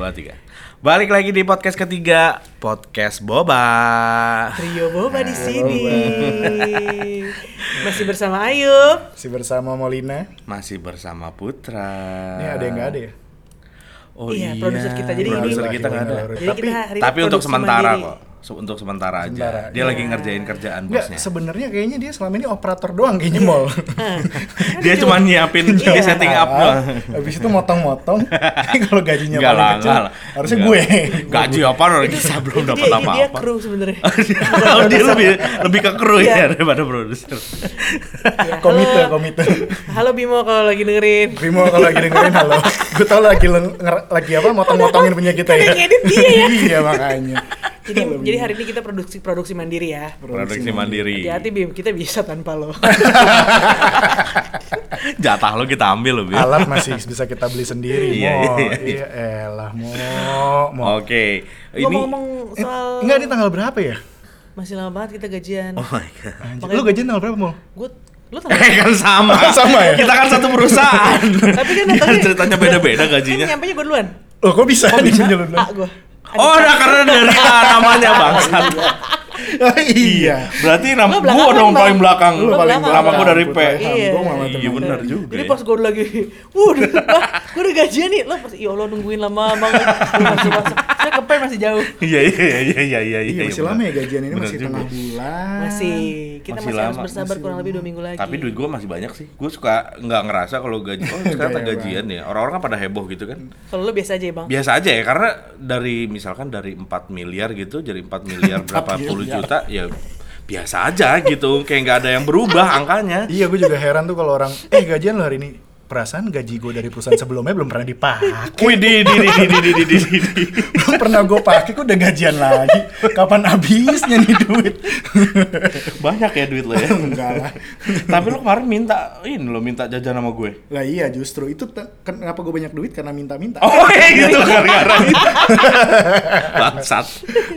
1, 2, 3. Balik lagi di podcast ketiga, podcast Boba. Trio Boba di sini. Masih bersama Ayu, masih bersama Molina, masih bersama Putra. Ini ada yang nggak ada ya? Oh iya, produser kita. Jadi produser kita nggak ada. Tapi untuk sementara mandiri. Kok. Untuk sementara aja. Dia lagi ngerjain kerjaan bosnya. Sebenarnya kayaknya dia selama ini operator doang kayaknya mall. Dia cuma nyiapin, dia setting up doang. Habis itu motong-motong. Kalau gajinya paling kecil. Harusnya gue. Gaji apa orang kita belum dapat apa-apa. Dia kru sebenarnya. Dia lebih ke kru ya daripada produser. Komite. Halo Bimo kalau lagi dengerin. Halo. Gue tau lagi apa motong-motongin punya kita ya. Iya makanya. Jadi hari ini kita produksi mandiri ya. Produksi mandiri. Hati-hati Bim, kita bisa tanpa lo. Jatah lo kita ambil lo Bim. Alat masih bisa kita beli sendiri. Iya. Elah mau. Oke. Ini ngomong soal. Enggak, ini tanggal berapa ya? Masih lama banget kita gajian. Oh my god. Lo gajian tanggal berapa Mol? Lu kan sama ya. Kita kan satu perusahaan. Tapi kan ceritanya beda-beda gajinya. Kan nyampenya gue duluan. Loh kok bisa? Kok bisa? Oh, nah karena dari namanya bangsat. Iya. Berarti nama gua dong paling belakang. Lu paling belakang. Gua dari P. Gua mama teman. Iya benar juga. Ini pas gua lagi. Gua udah gajian nih. Lu pas ya Allah nungguin lama banget. Saya ke P masih jauh. Iya. Masih lama ya gajian ini masih tengah bulan. Kita masih harus bersabar kurang lebih 2 minggu lagi. Tapi duit gua masih banyak sih. Gua suka enggak ngerasa kalau gaji. Oh, sekarang tak gajian ya. Orang-orang kan pada heboh gitu kan. Kalau lu biasa aja ya, Bang. Biasa aja ya karena misalkan dari 4 miliar gitu jadi 4 miliar berapa puluh juta ya biasa aja gitu, kayak nggak ada yang berubah angkanya. Iya, gue juga heran tuh kalau orang gajian lo hari ini, perasaan gaji gue dari perusahaan sebelumnya belum pernah dipakai. Wih di belum pernah gue pakai, kok udah gajian lagi, kapan habisnya nih duit? Banyak ya duit lo ya. Enggak lah. Tapi lo kemarin minta jajan sama gue. Lah iya, justru itu kenapa gue banyak duit, karena minta-minta. Oh iya gitu, gara-gara minta. Bangsat.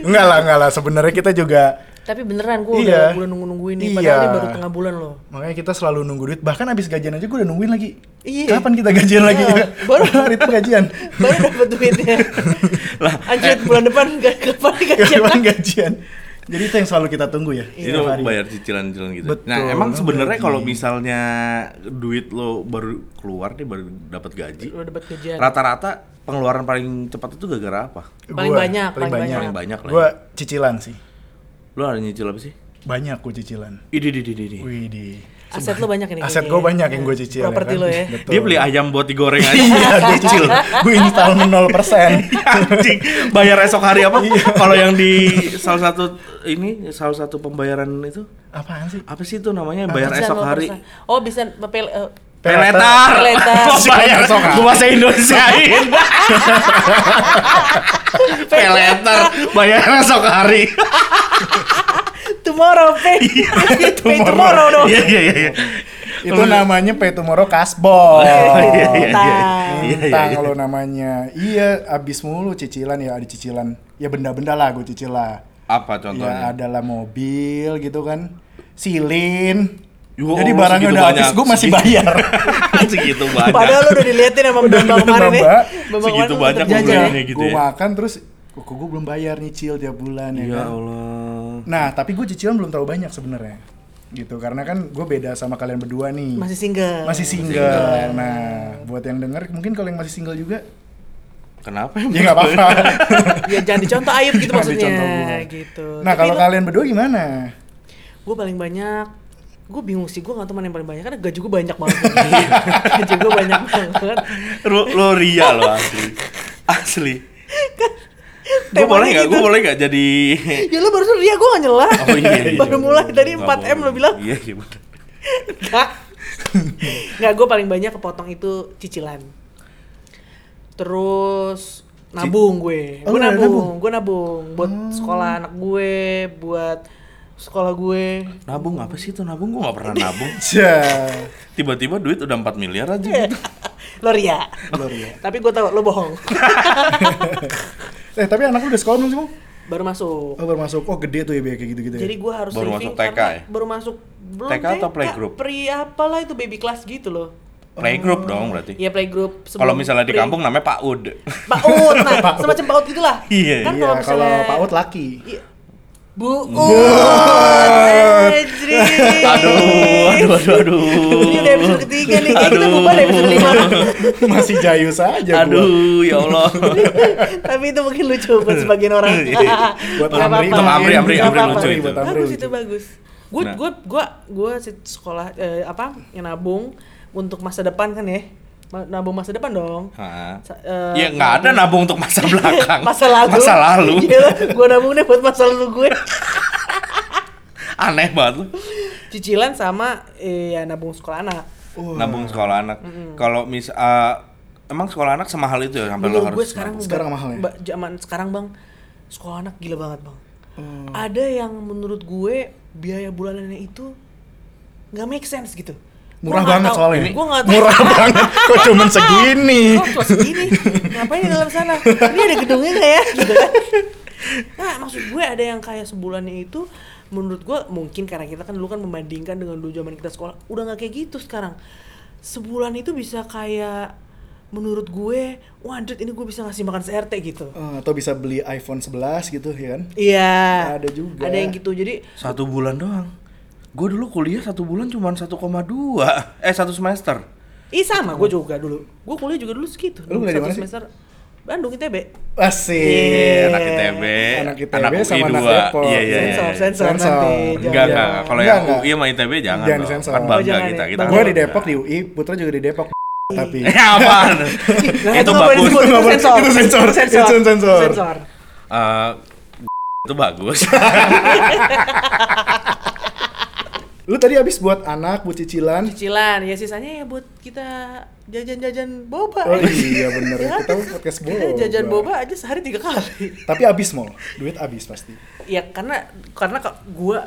Enggak lah, sebenarnya kita juga. Tapi beneran gue udah bulan nungguin nih, padahal ini baru tengah bulan loh. Makanya kita selalu nunggu duit, bahkan abis gajian aja gue udah nungguin lagi. Iya. Kapan kita gajian lagi? Baru hari itu gajian. Baru dapet duitnya. Lah, anjir bulan depan kapan gajian? Jadi itu yang selalu kita tunggu ya. Itu bayar cicilan-cicilan gitu. Betul, nah, emang sebenarnya kalau misalnya duit lo baru keluar nih, baru dapat gaji. Lo dapat gajian. Rata-rata pengeluaran paling cepat itu gara-gara apa? Paling banyak lah. Gue cicilan sih. Lo ada nyicil apa sih? Banyak gue cicilan. Widih. Aset lo banyak ini. Aset gue banyak yang gue cicil. Properti ya, kan? Lo ya. Betul. Dia beli ayam buat digoreng aja. Iya, gue cicil. Gue installment 0%. Anjing, bayar esok hari apa? Kalau yang di salah satu pembayaran itu apaan sih? Apa sih itu namanya? Bayar esok hari. Oh, bisa peletar. Bayar esok hari. Gue bahasa Indonesiain. Peletar, bayar esok hari. Tomorrow pay tomorrow dong. Iya. Itu namanya pay tomorrow kasbon. Tang lo namanya. Iya, abis mulu cicilan ya, ada cicilan. Ya benda-benda lah gue cicil lah. Apa contohnya? Ya adalah mobil gitu kan. Silin. Yo, jadi barangnya udah habis, gue masih bayar. Segitu banyak. Padahal lo udah diliatin sama Bambang kemarin nih. Segitu banyak mobilnya gitu ya. Gue makan terus kok gue belum bayar nyicil tiap bulan ya kan. Ya Allah. Nah, tapi gue cicilan belum terlalu banyak sebenarnya, gitu. Karena kan gue beda sama kalian berdua nih. Masih single. Nah, buat yang denger, mungkin kalau yang masih single juga. Kenapa? Ya nggak apa-apa. Ya jangan dicontoh Ayub gitu maksudnya. Gitu. Nah, kalau kalian berdua gimana? Gue paling banyak. Gue bingung sih, gue gak tau mana yang paling banyak, karena gaji gue banyak banget. Gaji gue banyak banget. Lo ria lo asli. Gue boleh gak jadi... Ya lu barusan ria, gue gak nyela. Oh iya. Baru mulai tadi 4M lo bilang. Iya bener. Enggak, gue paling banyak kepotong itu cicilan. Terus nabung gue. Gue nabung. Buat sekolah anak gue, buat sekolah gue. Nabung apa sih itu nabung? Gue gak pernah nabung. Tiba-tiba duit udah 4 miliar aja gitu. Lo ria. Tapi gue tau lo bohong. Tapi anak lu udah sekolah belum sih, Bang? Baru masuk. Oh, gede tuh ya biaya kayak gitu-gitu ya. Jadi gua harus saving. Baru masuk TK ya? Belum TK atau playgroup? Pri apalah itu baby class gitu loh. Playgroup dong berarti. Iya playgroup. Kalau misalnya di kampung namanya PAUD. PAUD, nah semacam PAUD gitulah. Iya. Kan kalau misalnya PAUD laki. Buut. Aduh. Ini udah episode ketiga nih. Kita bubar episode 5. Masih jayus aja. Aduh, ya Allah. Tapi itu mungkin lucu buat sebagian orang. Buat Amri lucu itu. Bagus itu bagus. Gue sekolah nabung untuk masa depan kan ya. Nabung masa depan dong. Ya nggak ada nabung untuk masa belakang. Masa lalu. Gila, gue nabungnya buat masa lalu gue. Aneh banget lu. Cicilan sama nabung sekolah anak. Nabung sekolah anak. Kalau emang sekolah anak semahal itu ya sampai lo harus. Gue sekarang mahal ya. Zaman sekarang bang, sekolah anak gila banget bang. Ada yang menurut gue biaya bulanannya itu nggak make sense gitu. Murah banget soalnya ini. Murah banget. Kok cuman segini? Kok segini? Ngapain di dalam sana? Ini ada gedungnya nggak ya? Gitu kan? Nah, maksud gue ada yang kayak sebulannya itu menurut gue mungkin karena kita kan dulu kan membandingkan dengan dulu zaman kita sekolah, udah nggak kayak gitu sekarang. Sebulan itu bisa kayak menurut gue, wah ini gue bisa ngasih makan se-RT gitu. Atau bisa beli iPhone 11 gitu ya kan? Iya. Nah, ada juga. Ada yang gitu. Jadi satu bulan doang. Gue dulu kuliah 1 bulan cuma 1,2, 1 semester. Ih sama, gue juga dulu. Gue kuliah juga dulu segitu. Lu kuliah di mana sih? Bandung ITB. Asik. Anak ITB anak sama anak Depok. Iya. Sensor nanti. Enggak. Kalau yang UI sama ITB jangan kan bangga kita. Gue di Depok, di UI, Putra juga di Depok. Tapi apaan? Itu bagus. Itu sensor. Itu bagus. Lu tadi habis buat anak, buat cicilan, ya sisanya ya buat kita jajan-jajan boba. Oh iya bener, kita podcast boba. Jajan boba aja sehari 3 kali. Tapi habis mau, duit habis pasti. Ya karena gue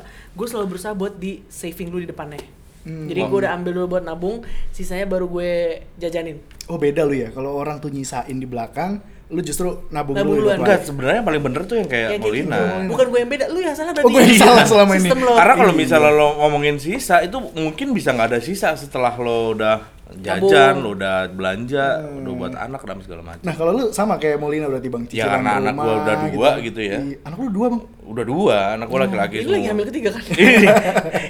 selalu berusaha buat di saving dulu di depannya. Jadi gue udah ambil dulu buat nabung, sisanya baru gue jajanin. Oh beda lu ya, kalau orang tuh nyisain di belakang, lu justru nabung duluan. Enggak, sebenarnya paling bener tuh yang kayak Molina. Gitu. Bukan gue yang beda, lu yang salah berarti. Gue yang salah selama ini. Karena kalau misalnya lo ngomongin sisa, itu mungkin bisa nggak ada sisa setelah lo udah jajan, lo udah belanja, udah buat anak dan segala macam. Nah kalau lu sama kayak Molina berarti bang, cicilan rumah. Ya karena anak gue udah 2 gitu ya. Anak lu 2 bang? Udah 2, anak gue laki-laki semua. Ini lagi hamil ketiga kan?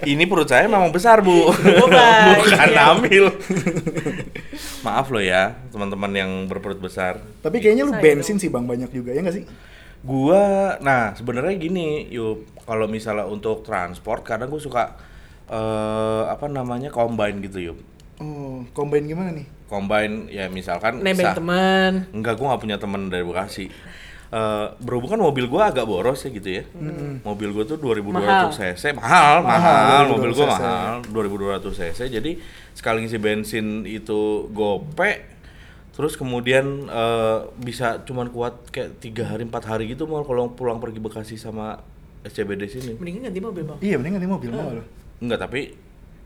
Ini perut saya memang besar bu. Bukan hamil. Maaf lo ya teman-teman yang berperut besar. Tapi kayaknya lu bensin sih bang banyak juga ya nggak sih? Gua, nah sebenarnya gini yuk, kalau misalnya untuk transport kadang gue suka combine gitu yuk. Oh, combine gimana nih? Combine ya misalkan. Nebeng teman. Enggak, gue nggak punya teman dari Bekasi. Berhubung kan mobil gue agak boros ya gitu ya. Mobil gue tuh 2200 cc mahal. Mobil gue mahal 2200 cc. Jadi sekali ngisi bensin itu gope. Terus kemudian bisa cuman kuat kayak 3 hari 4 hari gitu mal kalau pulang pergi Bekasi sama SCBD sini. Mendingan ganti mobil bang. Iya mendingan ganti mobil mal. Enggak tapi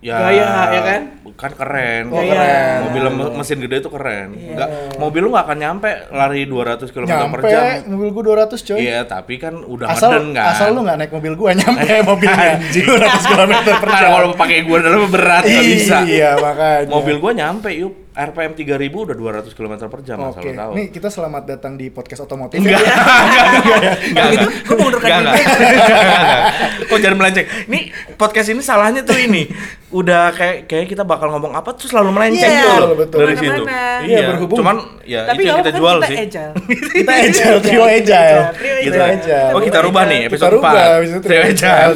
ya, ya kan? Kan keren. Oh, keren. Mobil mesin gede itu keren. Enggak, mobil lu enggak akan nyampe lari 200 km/jam. Nyampe, mobil gua 200 coy. Iya, tapi kan udah ngeden kan. Asal lu enggak naik mobil gua nyampe mobilnya. 200 km/jam. Kalau pakai gua dalam berat enggak bisa. Iya, makanya. Mobil gua nyampe yuk. RPM 3000 udah 200 km/jam asal lo tahu. Nih kita selamat datang di podcast otomotif. Enggak. Gua mengundurkan diri. Kok jangan melenceng. Nih podcast ini salahnya tuh ini. Udah kayak kita bakal ngomong apa terus selalu melenceng gitu dari situ. Iya, berhubung. Cuman ya tapi itu yang kita jual sih. Kita ejal. Oh, kita rubah nih episode 4. Trio ejal.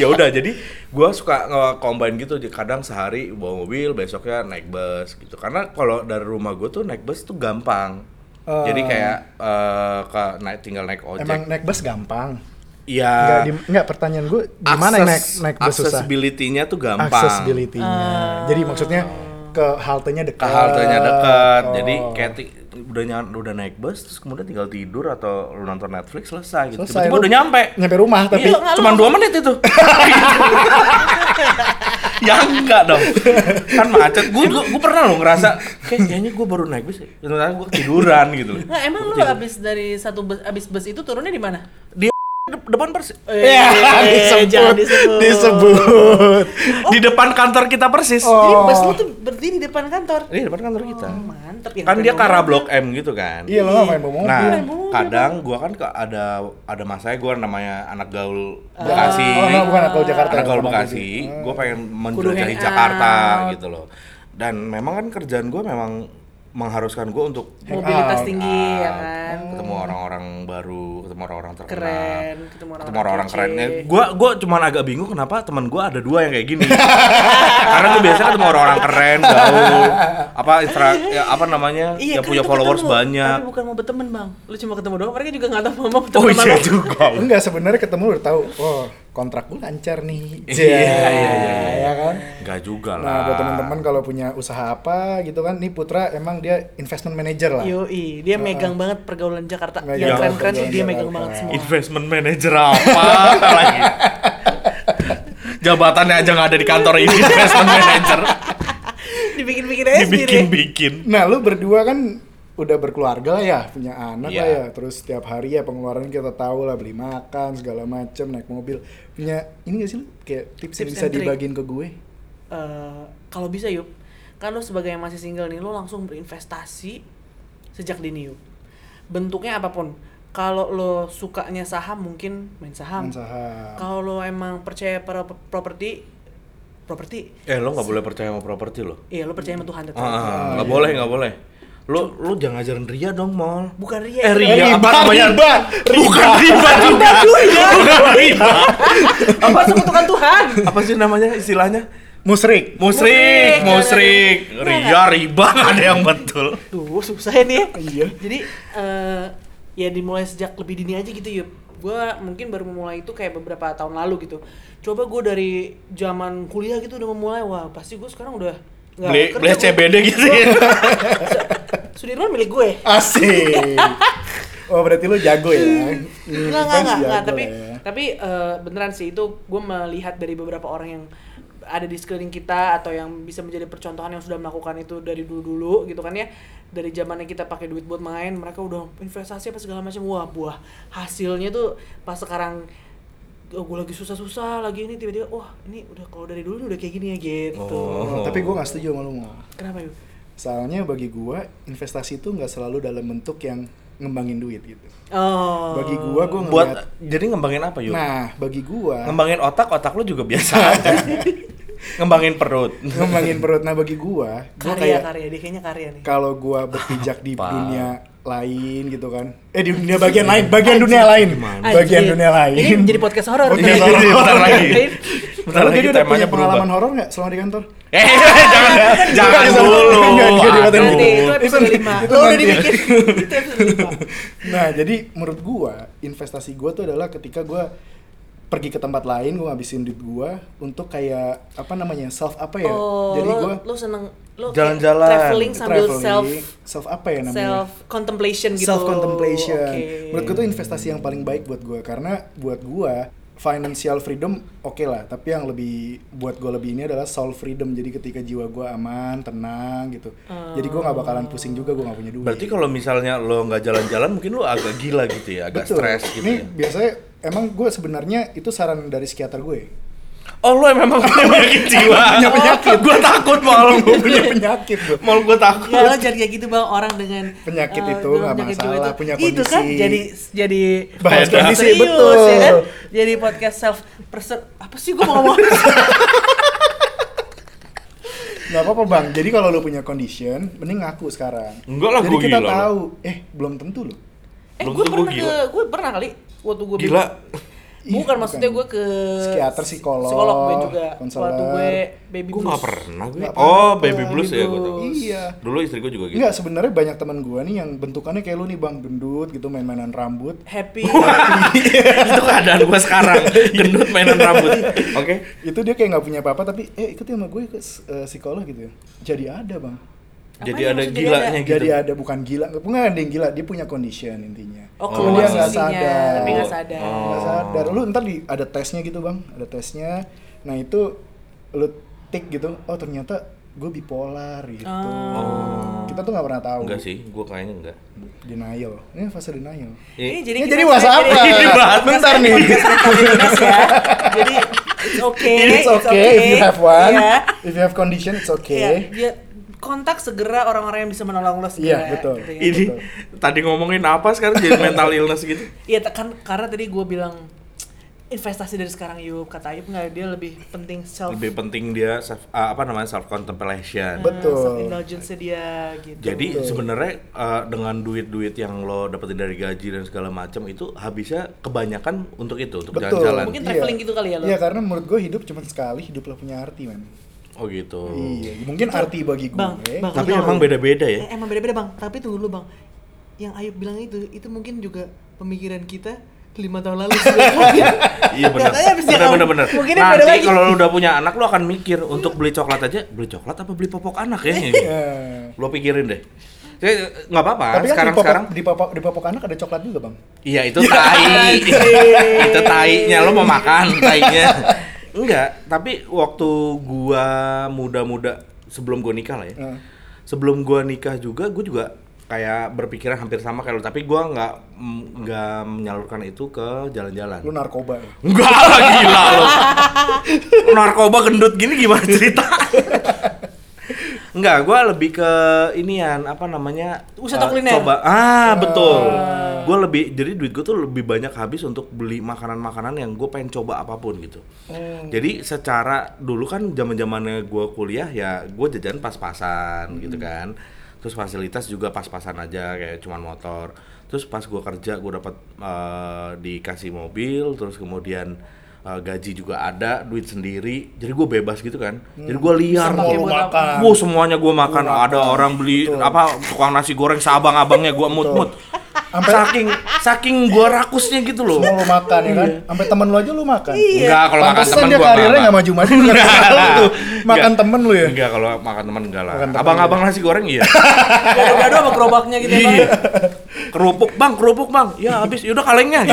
Ya udah jadi gue suka nge-combine gitu, kadang sehari bawa mobil, besoknya naik bus gitu. Karena kalau dari rumah gue tuh naik bus tuh gampang. Jadi kayak tinggal naik ojek. Emang naik bus gampang? Iya. Enggak, pertanyaan gue gimana naik bus susah? Accessibility-nya tuh gampang. Jadi maksudnya ke haltenya dekat. Jadi kayak udah naik bus terus kemudian tinggal tidur atau lu nonton Netflix selesai gitu. Tiba-tiba udah nyampe rumah tapi cuma 2 menit itu. Ya enggak dong. Kan macet. Gue pernah lo ngerasa kayaknya gue baru naik bus, ternyata gue ketiduran gitu loh. Nah, emang lu abis dari satu bus itu turunnya di mana? Di depan Persis. Disebut. Oh. Di depan kantor kita Persis. Oh. Jadi bus lu tuh berdiri di depan kantor. Iya, depan kantor kita. Oh, mantep. Ya, kan dia ke arah Blok M gitu kan. Iya, lo main bawa mobil. Nah, kadang gua kan ada masanya gua namanya anak gaul Bekasi. Oh, enggak, bukan anak gaul Jakarta. Anak gaul Bekasi, gua pengen menjelajahi Jakarta gitu loh. Dan memang kan kerjaan gua memang mengharuskan gue untuk mobilitas tinggi ya kan, ketemu orang-orang baru, ketemu orang-orang terkenal, keren, ketemu orang-orang keren. Gue cuman agak bingung kenapa teman gue ada dua yang kayak gini. Karena gue biasanya ketemu orang-orang keren, gaul, yang punya followers ketemu banyak. Tapi bukan mau berteman bang, lu cuma ketemu doang. Mereka juga nggak tahu mau berteman. Oh iya juga. Enggak, sebenarnya ketemu udah tahu. Oh, kontrak gue lancar nih. Iya kan? Enggak juga lah. Nah, buat teman-teman kalau punya usaha apa gitu kan, nih Putra emang dia investment manager lah. Yoi, dia megang banget pergaulan Jakarta. Yang keren-keren dia megang banget semua. Investment manager apa lagi? Jabatannya aja nggak ada di kantor ini, investment manager. Dibikin-bikin aja sendiri. Dibikin-bikin. Nah, lu berdua kan udah berkeluarga lah ya, punya anak lah ya, terus setiap hari ya pengeluaran kita tahu lah, beli makan segala macem, naik mobil. Punya ini nggak sih lu kayak tips yang bisa dibagiin ke gue? Kalau bisa yuk, kan lu sebagai yang masih single nih, lu langsung berinvestasi sejak dini yuk, bentuknya apapun. Kalau lo sukanya saham, mungkin main saham. Kalau lo emang percaya pada properti lo nggak boleh percaya sama properti lo. Iya, lo percaya sama Tuhan tetap. Nggak boleh. Lu jangan ngajarin Ria dong, Mol. Bukan Ria. Bukan riba. Apa sekutukan Tuhan? Apa sih namanya istilahnya? Musrik. Ria, riba, nggak ada yang betul. Duh, susah ya nih. Iya. Jadi ya dimulai sejak lebih dini aja gitu, Yup. Gua mungkin baru memulai itu kayak beberapa tahun lalu gitu. Coba gue dari zaman kuliah gitu udah memulai. Wah, pasti gue sekarang udah beli SCBD gitu ya. Sudirman milik gue. Asik. Oh, berarti lu jago ya. Enggak, tapi beneran sih itu gue melihat dari beberapa orang yang ada di sekeliling kita atau yang bisa menjadi percontohan yang sudah melakukan itu dari dulu-dulu gitu kan ya. Dari zamannya kita pakai duit buat main, mereka udah investasi apa segala macam. Wah, buah hasilnya tuh pas sekarang gue lagi susah-susah lagi ini tiba-tiba ini udah kalau dari dulu udah kayak gini ya gitu. Oh. Tapi gue nggak setuju sama lu. Kenapa yuk? Soalnya bagi gue investasi itu nggak selalu dalam bentuk yang ngembangin duit gitu. Oh. Bagi gue ngeliat. Jadi ngembangin apa yuk? Nah, bagi gue ngembangin otak lu juga biasa aja. Ngembangin perut. Nah, bagi gue karya nih. Kalau gue berpijak di dunia lain gitu kan. Di dunia bagian lain, bagian dunia lain. Ini jadi podcast horor. Bentar lagi. Bentar lagi temanya pengalaman horor enggak selama di kantor? Jangan dulu. Nanti itu episode 5. Lu udah dibikin itu episode 5. Nah, jadi menurut gua investasi gua tuh adalah ketika gua pergi ke tempat lain, gue ngabisin duit gue untuk kayak jadi gue lo seneng lo self contemplation. Okay. Menurut gue tuh investasi yang paling baik buat gue, karena buat gue financial freedom oke lah, tapi yang lebih buat gue lebih ini adalah soul freedom. Jadi ketika jiwa gue aman, tenang gitu. Jadi gue nggak bakalan pusing juga, gue nggak punya duit. Berarti kalau misalnya lo nggak jalan-jalan mungkin lo agak gila gitu ya, agak stres gitu. Ini ya. Biasanya emang gue sebenarnya itu saran dari psikiater gue. Oh, lo memang punya penyakit jiwa. Gue takut malah gue punya penyakit. Malah gue takut. Kalau jadi kayak gitu bang, orang dengan penyakit itu nggak masalah, punya kondisi. Itu kan jadi bahas kondisi serius, betul. Ya kan? Jadi podcast apa sih gue mau ngomong? Gak apa-apa bang. Jadi kalau lo punya condition, mending ngaku sekarang. Enggak lah, gue gila. Jadi kita tahu, belum tentu lo. Gue pernah kali waktu gue gila. Bukan, maksudnya gue ke psikiater, psikolog gue juga konselor. Waktu gue baby blues. Gue gak pernah gue. Oh, baby blues ya gue tau. Iya. Dulu istri gue juga gitu. Enggak, sebenarnya banyak teman gue nih yang bentukannya kayak lu nih bang, gendut gitu, main-mainan rambut. Happy. Itu keadaan gue sekarang, gendut mainan rambut. Oke. Itu dia kayak gak punya apa-apa tapi ikutin sama gue ke psikolog gitu ya. Jadi ada bang. Jadi ada bukan gila, nggak ada yang gila, dia punya condition intinya. Oh, dia nggak sadar. Lu ntar ada tesnya gitu bang, nah itu lu tik gitu, ternyata gue bipolar gitu. Oh. Kita tuh nggak pernah tahu. Enggak sih, gue kayaknya enggak. Denial, ini fase denial. Ini jadi WhatsApp apa? Bentar nih. Jadi it's okay if you have one, yeah. If you have condition it's okay. Yeah. Kontak segera orang-orang yang bisa menolong lo segera. Iya, betul. Gitu, ya. Ini betul. Tadi ngomongin apa sekarang jadi mental illness gitu? Iya, kan karena tadi gue bilang investasi dari sekarang Yub, kata Yub nggak, dia lebih penting self. Lebih penting dia self contemplation. Betul. Self indulgence dia gitu. Jadi sebenarnya dengan duit-duit yang lo dapetin dari gaji dan segala macam itu habisnya kebanyakan untuk itu, untuk jalan-jalan. Mungkin traveling gitu kali ya lo. Iya, karena menurut gue hidup cuma sekali, hidup lo punya arti, man. Oh gitu. Iya, mungkin arti bagi gue. Bang, tapi emang beda-beda ya. Emang beda-beda, Bang. Tapi tunggu dulu, Bang. Yang Ayub bilang itu mungkin juga pemikiran kita 5 tahun lalu. Iya benar. Benar. Nanti kalau lu udah punya anak lu akan mikir untuk beli coklat aja, beli coklat apa beli popok anak ya? Lu pikirin deh. Jadi nggak apa-apa. Tapi kan sekarang di popok anak ada coklat juga, Bang. Iya, itu tai. Itu tainya lu mau makan tainya. Enggak, tapi waktu gua muda-muda sebelum gua nikah lah ya. Sebelum gua nikah gua juga kayak berpikiran hampir sama kayak lu, tapi gua enggak menyalurkan itu ke jalan-jalan. Lu narkoba ya? Enggak lah, gila lu. Narkoba gendut gini gimana cerita? Enggak, gua lebih ke inian, wisata kuliner. Coba. Betul. Gua lebih, jadi duit gua tuh lebih banyak habis untuk beli makanan-makanan yang gua pengen coba apapun gitu. Jadi secara dulu kan zaman-zamannya gua kuliah ya gua jajan pas-pasan gitu kan. Terus fasilitas juga pas-pasan aja kayak cuman motor. Terus pas gua kerja gua dapat dikasih mobil, terus kemudian gaji juga ada, duit sendiri, jadi gue bebas gitu kan. Jadi gue liar, semuanya gue makan. Ada orang beli tukang nasi goreng seabang-abangnya gue mut-mut. Saking gue rakusnya gitu loh. Semua lo makan ya kan, sampai temen lo aja lo makan. Enggak, kalau makan temen gue karirnya nggak maju-maju. Makan temen lo ya? Enggak, kalau makan temen enggak lah. Abang-abang nasi goreng iya. Gado-gado sama gerobaknya gitu ya. Kerupuk bang, ya habis, yaudah kalengnya.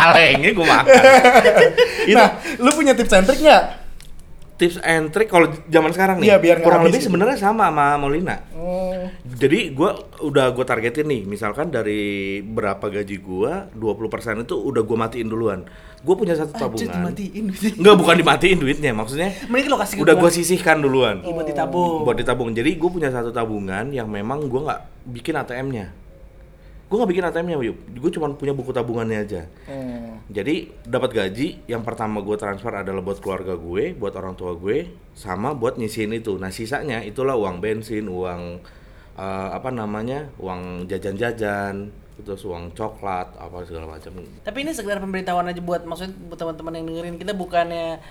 Kalengnya gue makan. Nah, lu punya tips and trick nggak? Tips and trick kalau zaman sekarang nih, kurang lebih sebenarnya sama Molina. Jadi gue targetin nih, misalkan dari berapa gaji gue, 20% itu udah gue matiin duluan. Gue punya satu tabungan. Enggak, bukan dimatiin duitnya, maksudnya. Udah gue sisihkan duluan. Buat ditabung. Jadi gue punya satu tabungan yang memang gue nggak bikin ATM-nya. Gue gak bikin ATM-nya, gue cuma punya buku tabungannya aja. Jadi dapat gaji, yang pertama gue transfer adalah buat keluarga gue, buat orang tua gue, sama buat nyisihin itu. Nah sisanya itulah uang bensin, uang uang jajan-jajan, terus uang coklat, apa segala macam. Tapi ini sekedar pemberitahuan aja buat teman-teman yang dengerin, kita bukannya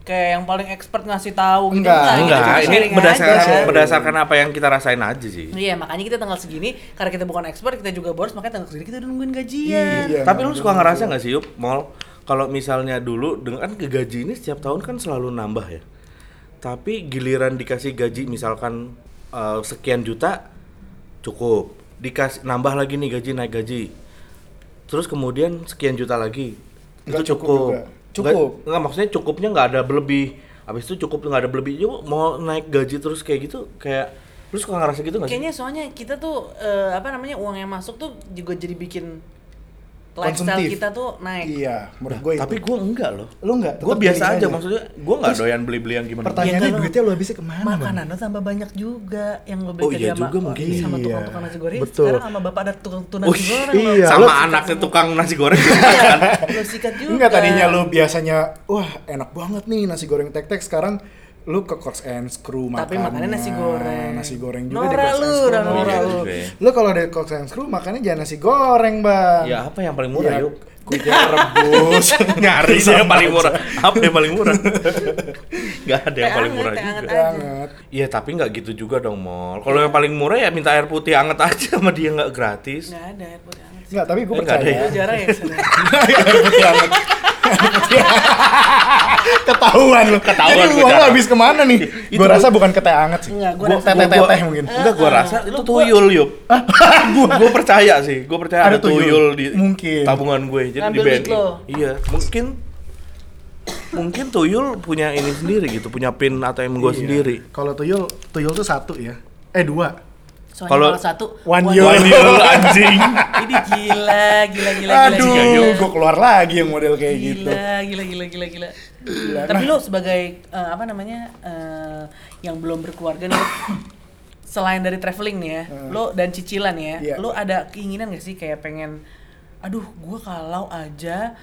kayak yang paling expert ngasih tahu gitu. Enggak. Ini berdasarkan apa yang kita rasain aja sih. Iya, makanya kita tanggal segini karena kita bukan expert, kita juga boros, makanya tanggal segini kita udah nungguin gajian. Iya, tapi lu suka ngerasa enggak sih, Yup? Mal kalau misalnya dulu dengan gaji ini setiap tahun kan selalu nambah ya. Tapi giliran dikasih gaji misalkan sekian juta cukup. Dikasih nambah lagi nih gaji, naik gaji. Terus kemudian sekian juta lagi. Enggak, itu cukup. Enggak, maksudnya cukupnya nggak ada berlebih. Habis itu cukup nggak ada berlebih. Yuk mau naik gaji terus kayak gitu, kayak lu suka ngerasa gitu nggak sih? Kayaknya soalnya kita tuh uang yang masuk tuh juga jadi bikin lifestyle kita tuh naik. Iya, menurut gue itu. Tapi gue enggak loh. Lu enggak? Gue biasa aja, maksudnya gue nggak doyan beli-beli yang gimana. Pertanyaannya duitnya lu habisnya kemana? Makanan lu tambah banyak juga yang lu beli sama tukang nasi goreng. Betul. Sekarang sama bapak ada tukang nasi goreng. Iya. Sama anaknya tukang nasi goreng. Lu sikat juga. Enggak, tadinya lu biasanya wah enak banget nih nasi goreng tek-tek, sekarang lu ke Course and Screw makannya. Tapi makannya nasi goreng juga Nora di Course and Screw. Lu kalau dari Course and Screw makannya jangan nasi goreng, Bang. Ya apa yang paling murah, Yuk? Kue rebus. Nyari yang paling murah. Apa yang paling murah? Enggak ada yang paling murah juga. Iya, tapi enggak gitu juga dong, Mol. Kalau yang paling murah ya minta air putih anget aja sama dia, enggak gratis. Enggak ada air putih anget. Enggak, tapi gue percaya. Enggak ada ya. Jarang ya sana. Air putih anget. Ketahuan. Jadi uang habis kemana nih? Gue rasa bukan ke teh anget sih. Enggak, gue teh mungkin. Enggak, gue rasa itu tuyul, Yup. Gue percaya sih. Gue percaya ada tuyul di tabungan gue. Jadi di BNI. Iya, mungkin mungkin Tuyul punya ini sendiri gitu, punya pin ATM gue sendiri. Kalau Tuyul tuh satu ya, dua. Soalnya kalau satu one year anjing. Ini gila. Aduh, gila. Gue keluar lagi yang model kayak gitu. Gila. Tapi lo sebagai yang belum berkeluarga nih, selain dari traveling nih ya, lo dan cicilan ya, lo ada keinginan gak sih kayak pengen, aduh gue kalau aja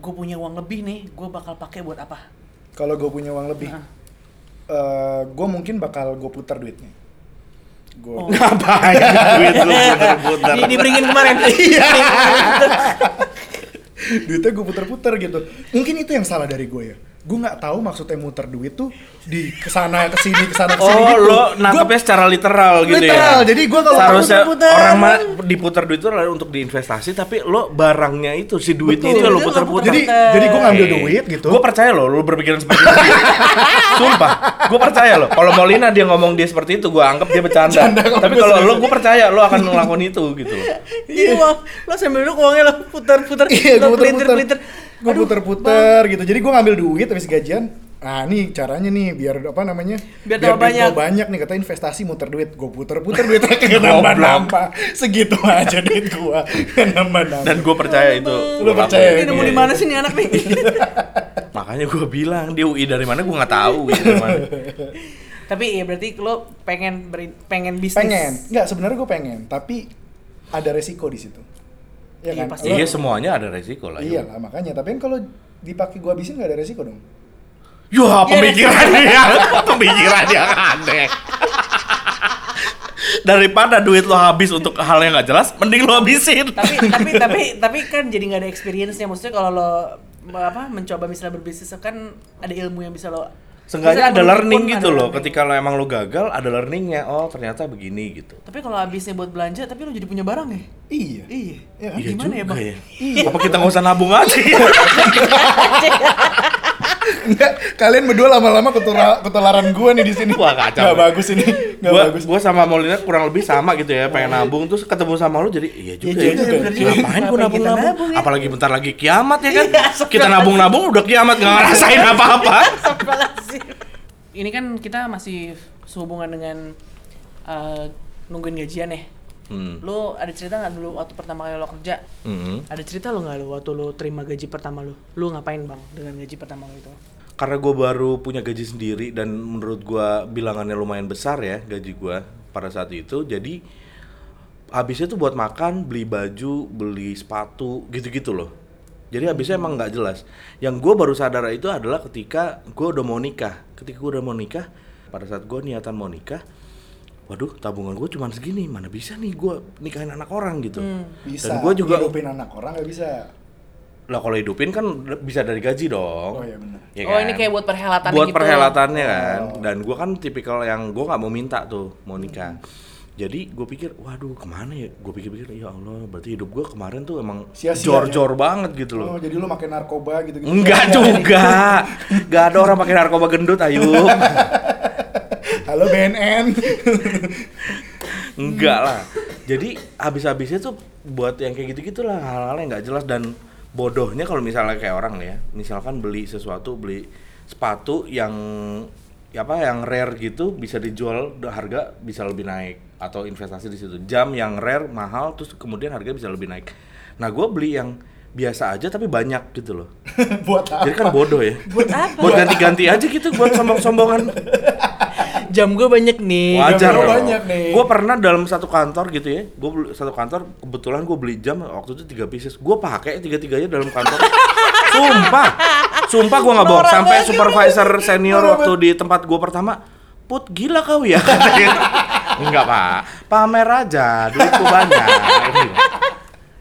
gue punya uang lebih nih, gue bakal pakai buat apa? Kalau gue punya uang lebih, gue mungkin bakal gue putar duitnya. Gue ngapain duit lu puter-puter diberingin kemarin duitnya gue puter-puter gitu. Mungkin itu yang salah dari gue ya, gue gak tahu maksudnya muter duit tuh di kesana kesini gitu. Lo nangkepnya secara literal gitu ya. Jadi gue kalau seharusnya orang diputer duit itu adalah untuk diinvestasi, tapi lo barangnya itu, si duitnya itu lo puter-puter. Jadi gue ngambil duit gitu. Gue percaya lo berpikiran seperti itu. Sumpah, gue percaya lo. Kalau Molina dia ngomong dia seperti itu, gue anggap dia bercanda. Tapi kalau lo, gue percaya lo akan ngelakuin itu gitu lo. Iya, lo sambil lo uangnya lo puter-puter, lo pelintir-pelintir. Gue puter-puter gitu, jadi gue ngambil duit habis gajian. Nah nih caranya nih, biar banyak nih, kata investasi muter duit. Gue puter-puter duitnya kayak nambah-nambah. Segitu aja duit gue, nambah-nambah. Dan gue percaya itu. Lo percaya? Ini nemu di mana sih nih anak nih? Makanya gue bilang, dia UI dari mana gue gak tahu gitu. Tapi ya berarti lo pengen bisnis? Pengen, enggak sebenarnya gue pengen, tapi ada resiko di situ. Ya iya, kan? Iya, semuanya ada resiko lah. Iya lah, makanya. Tapi kan kalau dipakai gua habisin nggak ada resiko dong. Yah, pemikirannya aneh. Daripada duit lo habis untuk hal yang nggak jelas, mending lo habisin. Tapi kan jadi nggak ada experience-nya. Maksudnya kalau lo mencoba misalnya berbisnis kan ada ilmu yang bisa lo. Seenggaknya ada learning gitu loh. Ketika lo emang lo gagal, ada learningnya. Oh ternyata begini gitu. Tapi kalau habisnya buat belanja, tapi lo jadi punya barang ya? Iya. Iya gimana ya bang? Iya. Apa kita nggak usah nabung aja? Enggak, kalian berdua lama-lama ketularan gue nih di sini. Wah kacau. Gak bagus ini. Gak bagus. Gue sama Molina kurang lebih sama gitu ya. Pengen nabung, terus ketemu sama lo jadi iya juga ya. Ngapain gue nabung? Ya. Apalagi bentar lagi kiamat ya kan? Kita nabung-nabung udah kiamat, gak ngerasain apa-apa. Ini kan kita masih sehubungan dengan nungguin gajian ya. Lo ada cerita nggak dulu waktu pertama kali lo kerja? Ada cerita lo nggak waktu lo terima gaji pertama lo? Lo ngapain bang dengan gaji pertama lo itu? Karena gue baru punya gaji sendiri dan menurut gue bilangannya lumayan besar ya gaji gue pada saat itu. Jadi habisnya tuh buat makan, beli baju, beli sepatu, gitu-gitu loh. Jadi habisnya emang nggak jelas. Yang gue baru sadar itu adalah ketika gue udah mau nikah. Ketika gue udah mau nikah, pada saat gue niatan mau nikah, waduh tabungan gue cuma segini, mana bisa nih gue nikahin anak orang gitu. Bisa, dan gue juga hidupin anak orang nggak bisa. Lah kalau hidupin kan bisa dari gaji dong. Oh iya benar. Ya kan? Oh ini kayak buat perhelatan gitu. Buat perhelatannya kan. Oh. Dan gue kan tipikal yang gue nggak mau minta tuh mau nikah. Jadi gue pikir, waduh kemana ya? Gue pikir-pikir, ya Allah, berarti hidup gue kemarin tuh emang sia-sia jor-jor ya? Banget gitu loh. Oh, jadi lo pakai narkoba gitu? Enggak juga. Gak ada orang pakai narkoba gendut, Ayu. Halo BNN. Enggak lah. Jadi habis-habisnya tuh buat yang kayak gitu-gitulah, hal-hal yang nggak jelas dan bodohnya kalau misalnya kayak orang ya, misalkan beli sesuatu, beli sepatu yang rare gitu bisa dijual harga bisa lebih naik, atau investasi di situ. Jam yang rare mahal terus kemudian harga bisa lebih naik. Nah, gue beli yang biasa aja tapi banyak gitu loh. Buat apa? Jadi kan bodoh ya. Buat apa? Buat ganti-ganti aja gitu, buat sombong-sombongan. Jam gue banyak nih. Wajar loh. Gue pernah dalam satu kantor gitu ya. Gue satu kantor kebetulan gue beli jam waktu itu 3 pieces. Gue pakai 3-3-nya dalam kantor. Sumpah gue gak bohong, sampai supervisor senior waktu di tempat gue pertama, Put, gila kau ya? Enggak pak, pamer aja, duitku banyak.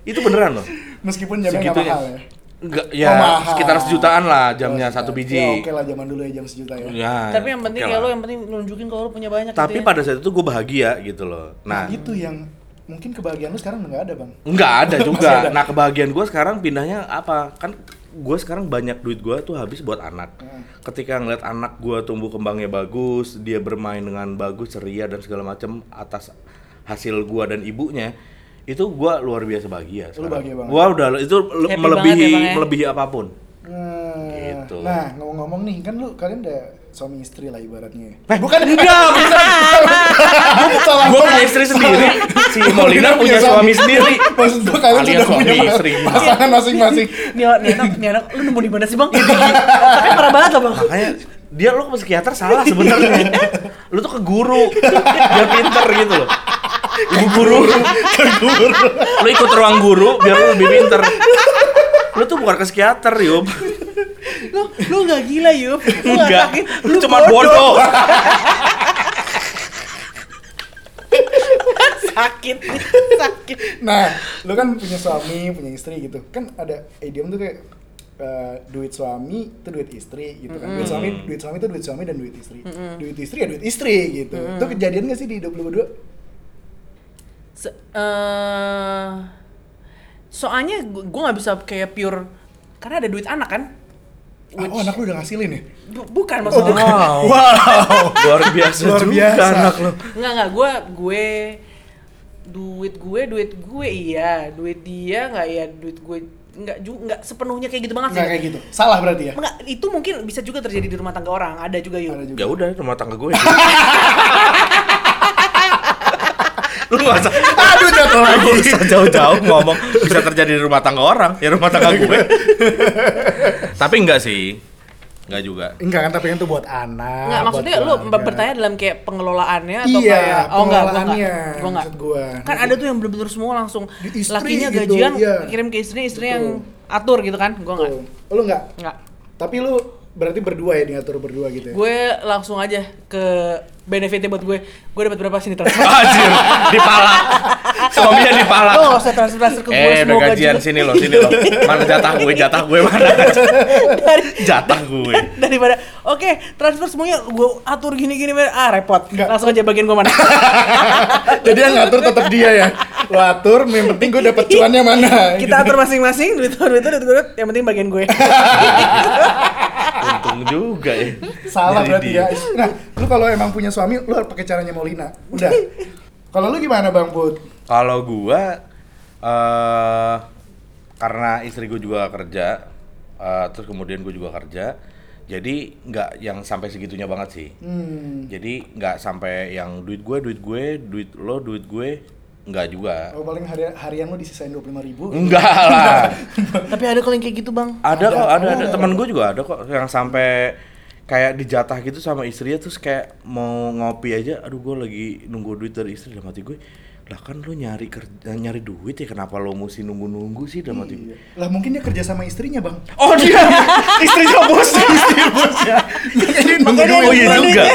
Itu beneran loh. Meskipun jamnya gak mahal ya? Enggak, ya mahal. Sekitar sejutaan lah jamnya, satu biji. Ya oke lah, zaman dulu ya jam sejuta ya. Tapi yang penting ya lo yang penting nunjukin kalau lo punya banyak. Tapi pada saat itu gue bahagia gitu loh. Nah itu yang mungkin kebahagiaan lo sekarang gak ada bang? Gak ada juga, nah kebahagiaan gue sekarang pindahnya apa? Kan gue sekarang banyak duit gue tuh habis buat anak. Ketika ngeliat anak gue tumbuh kembangnya bagus, dia bermain dengan bagus, ceria dan segala macam atas hasil gue dan ibunya, itu gue luar biasa bahagia. Lu bahagia banget. Gue udah itu happy melebihi apapun. Betul. Nah, ngomong-ngomong nih, kan lu kalian udah suami istri lah ibaratnya. Bukan enggak, bukan. Gua punya istri sendiri. Si Molina punya suami sendiri. Maksud gua kalian sudah punya istri. Pasangan masing-masing. Nih anak, lu nemu di mana sih, Bang? Tapi parah banget loh, Bang. Makanya dia lu ke psikiater salah sebenarnya. Lu tuh ke guru. Biar pinter gitu loh. Ibu guru. Lu ikut ruang guru biar lu lebih pinter. Lu tuh bukan ke psikiater, Yub. Lu gak gila, Yub. Lu gak sakit, lu cuma bodoh. sakit. Nah, lu kan punya suami, punya istri gitu. Kan ada idiom tuh kayak duit suami itu duit istri gitu kan. Duit suami itu duit suami dan duit istri. Duit istri ya duit istri gitu. Itu kejadian gak sih di 2022? Soalnya gue nggak bisa kayak pure karena ada duit anak kan. Oh, anak lu udah ngasilin ya? Bukan maksudnya. Wow. luar biasa juga anak lu. Enggak, gue duit gue iya, duit dia nggak ya, duit gue nggak sepenuhnya kayak gitu banget sih. Nggak kayak gitu, salah berarti ya? Nggak, itu mungkin bisa juga terjadi di rumah tangga orang, ada juga yuk. Ya udah, rumah tangga gue. Lu nggak aduh jatuh lagi bisa jauh-jauh ngomong bisa terjadi di rumah tangga orang ya rumah tangga gue. Tapi enggak sih, enggak juga, enggak kan, tapi kan itu buat anak. Enggak, maksudnya lu bertanya dalam kayak pengelolaannya atau iya, kayak oh enggak gue kan ada tuh yang bener-bener semua langsung istri, lakinya gitu, gajian iya. Kirim ke istrinya yang atur gitu kan. Gue enggak. Lu enggak tapi lu berarti berdua ya, diatur berdua gitu ya? Gue langsung aja ke benefitnya buat gue dapat berapa sini transfer? Anjir, dipalak. Suaminya dipalak. Lo usah transfer ke gue, semoga udah gajian juga. sini lo. Mana jatah gue mana? Daripada, oke, transfer semuanya gue atur gini, repot. Nggak. Langsung aja bagian gue mana? Jadi yang ngatur tetap dia ya? Lo atur, yang penting gue dapet cuannya mana? Kita atur masing-masing, duit, yang penting bagian gue. Untung juga ya. Salah berarti ya. Nah, lu kalau emang punya suami, lu harus pakai caranya Molina. Udah. Kalau lu gimana Bang Put? Kalau gua, karena istri gua juga kerja, terus kemudian gua juga kerja, jadi nggak yang sampai segitunya banget sih. Jadi nggak sampai yang duit gue, duit lo, duit gue. Enggak juga. Oh, paling harian lu disisain 25.000. Enggak lah. Tapi ada kalau yang kayak gitu, Bang. Ada kok. Teman gue juga ada kok yang sampai kayak dijatah gitu sama istrinya, terus kayak mau ngopi aja, aduh gue lagi nunggu duit dari istri. Dalam hati gue, lah kan lu nyari duit ya, kenapa lu mesti nunggu-nunggu sih? Dalam hati gue, lah mungkin dia kerja sama istrinya, Bang. Oh dia istrinya bosnya. Makanya juga.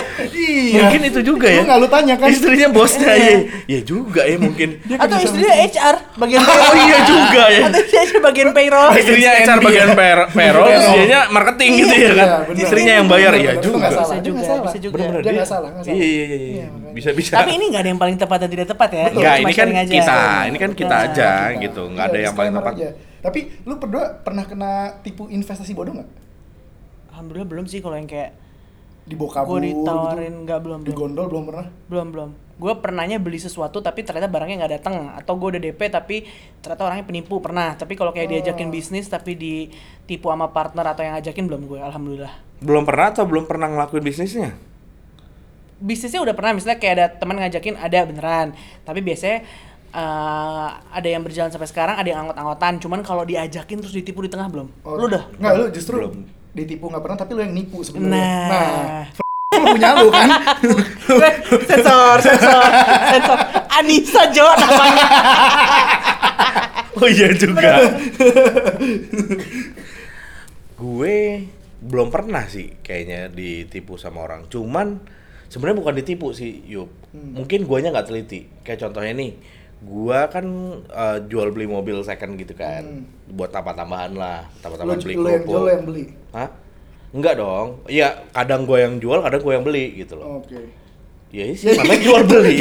Iya. Mungkin itu juga ya. Lu enggak lu tanya kan istrinya bosnya ya. Ya juga ya mungkin. Atau istrinya HR bagian payroll. Oh iya juga ya. Atau istrinya bagian payroll. Istrinya HR bagian payroll, istrinya marketing gitu ya kan. Istrinya yang bayar ya juga. Bisa juga. Benar-benar dia enggak salah. Iya. Bisa. Tapi ini enggak ada yang paling tepat dan tidak tepat ya. Enggak, ini kan kita aja gitu. Enggak ada yang paling tepat. Tapi lu berdua pernah kena tipu investasi bodoh enggak? Alhamdulillah belum sih kalau yang kayak dibokabur, gue ditawarin gitu. Nggak, belum. Digondol belum pernah? Belum. Gue pernahnya beli sesuatu tapi ternyata barangnya nggak datang, atau gue udah DP tapi ternyata orangnya penipu, pernah. Tapi kalau kayak diajakin bisnis tapi ditipu sama partner atau yang ngajakin, belum gue, alhamdulillah. Belum pernah atau belum pernah ngelakuin bisnisnya? Bisnisnya udah pernah, misalnya kayak ada teman ngajakin, ada beneran. Tapi biasanya ada yang berjalan sampai sekarang, ada yang anggot-anggotan. Cuman kalau diajakin terus ditipu di tengah, belum. Oh, lu udah? Nggak, lu justru belum. Ditipu nggak pernah, tapi lu yang nipu sebenarnya. Nah, lu punya lu kan? sensor. Anissa Jo namanya. Oh iya juga. Gue belum pernah sih kayaknya ditipu sama orang. Cuman sebenarnya bukan ditipu sih, Yup. Mungkin guanya nggak teliti. Kayak contohnya nih, gua kan jual beli mobil second gitu kan, buat tambahan lah, beli kerupuk. Lo yang beli? Hah? Enggak dong, ya kadang gua yang jual, kadang gua yang beli gitu loh. Oke. Ya sih, namanya jual beli.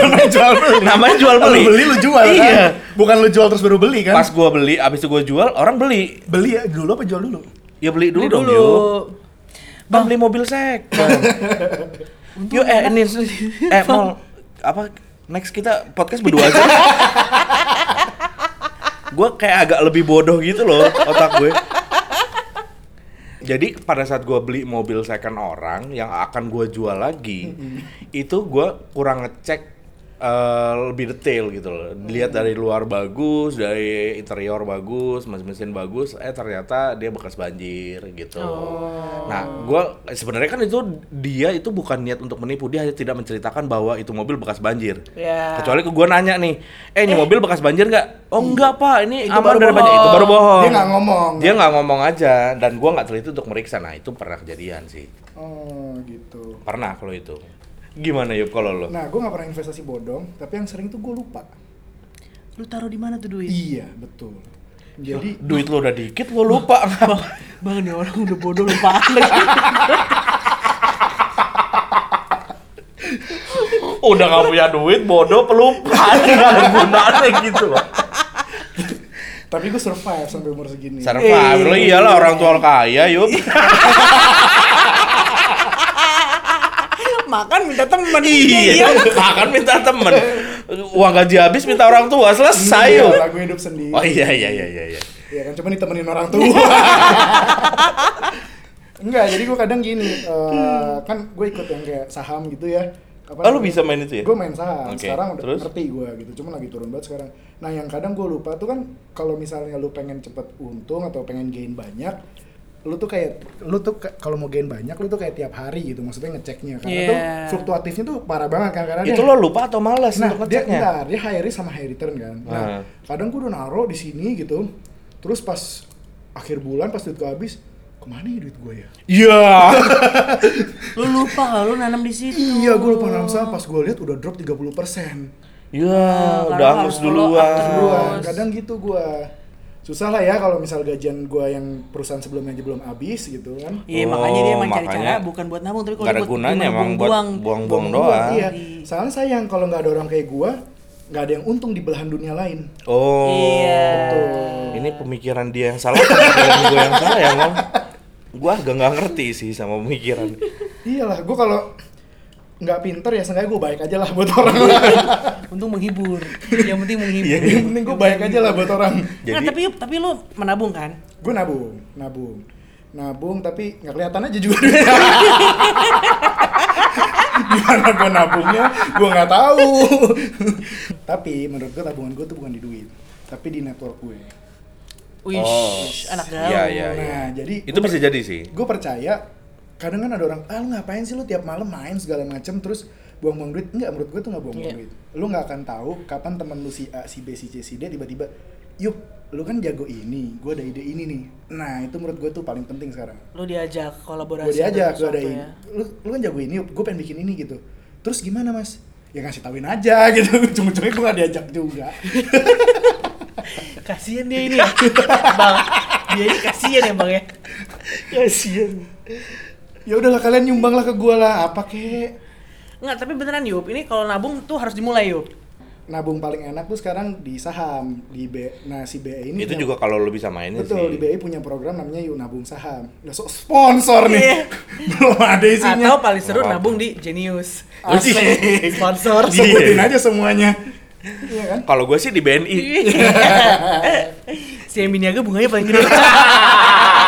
Beli lu jual kan? Iya. Bukan lu jual terus baru beli kan? Pas gua beli, abis itu gua jual, orang beli. Beli ya dulu apa jual dulu? Ya beli dulu. Yuk. Bang beli mobil second. Yuk mau apa? Next kita podcast berdua aja. Gue kayak agak lebih bodoh gitu loh otak gue. Jadi pada saat gue beli mobil second orang yang akan gue jual lagi, itu gue kurang ngecek lebih detail gitu loh. Dilihat dari luar bagus, dari interior bagus, mesin-mesin bagus, ternyata dia bekas banjir gitu. Oh. Nah, gua sebenarnya kan itu dia itu bukan niat untuk menipu, dia hanya tidak menceritakan bahwa itu mobil bekas banjir. Yeah. Kecuali ke gua nanya nih, "Ini mobil bekas banjir enggak?" "Oh, enggak, Pak. Ini aman dari banjir." Itu baru bohong. Dia enggak ngomong. Dia enggak ngomong aja dan gua enggak teliti untuk meriksa. Nah, itu pernah kejadian sih. Oh, gitu. Pernah kalau itu. Gimana Yop kalau lo? Nah, gue gak pernah investasi bodong, tapi yang sering tuh gue lupa. Lu taruh di mana tuh duit? Iya, betul. Jadi duit lo udah dikit, lo lupa. Bang, nih orang udah bodong lupaan lagi. Udah gak punya duit, bodoh, pelupaan. Gak ada gunanya gitu loh. Tapi gue survive sampai umur segini. Survive? Lo iyalah orang tua lo kaya, Yop. Makan minta temen. Iya, makan minta temen. Uang gaji habis minta orang tua, selesai. Iya, lagu hidup sendiri. Oh iya. Iya kan, cuma ditemenin orang tua. Enggak, jadi gue kadang gini, kan gue ikut yang kayak saham gitu ya. Oh, lu bisa main itu ya? Gue main saham, okay. Sekarang udah ngerti gue gitu, cuma lagi turun banget sekarang. Nah yang kadang gue lupa tuh kan, kalau misalnya lu pengen cepet untung atau pengen gain banyak, lu tuh kalau mau gain banyak lu tuh kayak tiap hari gitu, maksudnya ngeceknya karena tuh fluktuatifnya tuh parah banget kan karena itu lo lupa atau malas untuk ngeceknya. Nah, dia high risk sama high return kan. Nah, kadang gua udah naro di sini gitu. Terus pas akhir bulan pas duit gua habis, kemana ya duit gua ya? Iya. Lu lupa lu nanam di situ. Iya, gua lupa nanam saham, pas gua lihat udah drop 30%. Iya, udah hangus duluan. Kadang gitu gua. Susah lah ya kalau misal gajian gua yang perusahaan sebelumnya aja belum habis gitu kan. Iya, makanya dia emang cari cara bukan buat nabung, tapi kalau buat gunanya emang buat buang-buang doang. Iya. Soalnya sayang kalau enggak ada orang kayak gua, enggak ada yang untung di belahan dunia lain. Oh. Iya. Betul. Ini pemikiran dia yang salah, pemikiran gua yang salah ya, Bang. Gua agak enggak ngerti sih sama pemikiran. Iyalah, gua kalau nggak pinter ya seenggaknya gue baik aja lah buat orang. Untung menghibur, yang penting menghibur. Ya, yang penting gue baik aja lah buat orang. Nah, tapi lo menabung kan? Gue nabung tapi nggak kelihatan aja juga. Gimana gue nabungnya? Gue nggak tahu. Tapi menurut gue tabungan gue tuh bukan di duit, tapi di network gue. Wih, anak gaul. Nah, jadi itu bisa jadi sih. Gue percaya. Kadang kan ada orang, lu ngapain sih lu tiap malam main segala macem terus buang-buang duit. Enggak, menurut gue tuh nggak buang-buang duit. Lu nggak akan tahu kapan temen lu si A, si B, si C, si D tiba-tiba, yuk lu kan jago ini, gue ada ide ini nih. Nah itu menurut gue tuh paling penting sekarang. Lu diajak kolaborasi. Gue diajak, lu kan jago ini, yuk gue pengen bikin ini gitu. Terus gimana mas? Ya ngasih tauin aja gitu, ujung-ujungnya gue nggak diajak juga. Kasian dia ini ya, bang. Dia ini kasian ya bang ya. Kasian. Ya udahlah kalian nyumbang lah ke gua lah, apa kek. Nggak, tapi beneran Yup, ini kalau nabung tuh harus dimulai Yup. Nabung paling enak tuh sekarang di saham, di nah si BNI ini. Itu juga kalau lu bisa mainin sih. Betul, di BNI punya program namanya Yuk Nabung Saham. Udah sok sponsor nih. Belum ada isinya. Atau paling seru nabung di Genius. Asik. Sponsor. Sebutin aja semuanya. Iya kan? Kalau gua sih di BNI. Si Eminiaga bunganya paling gede.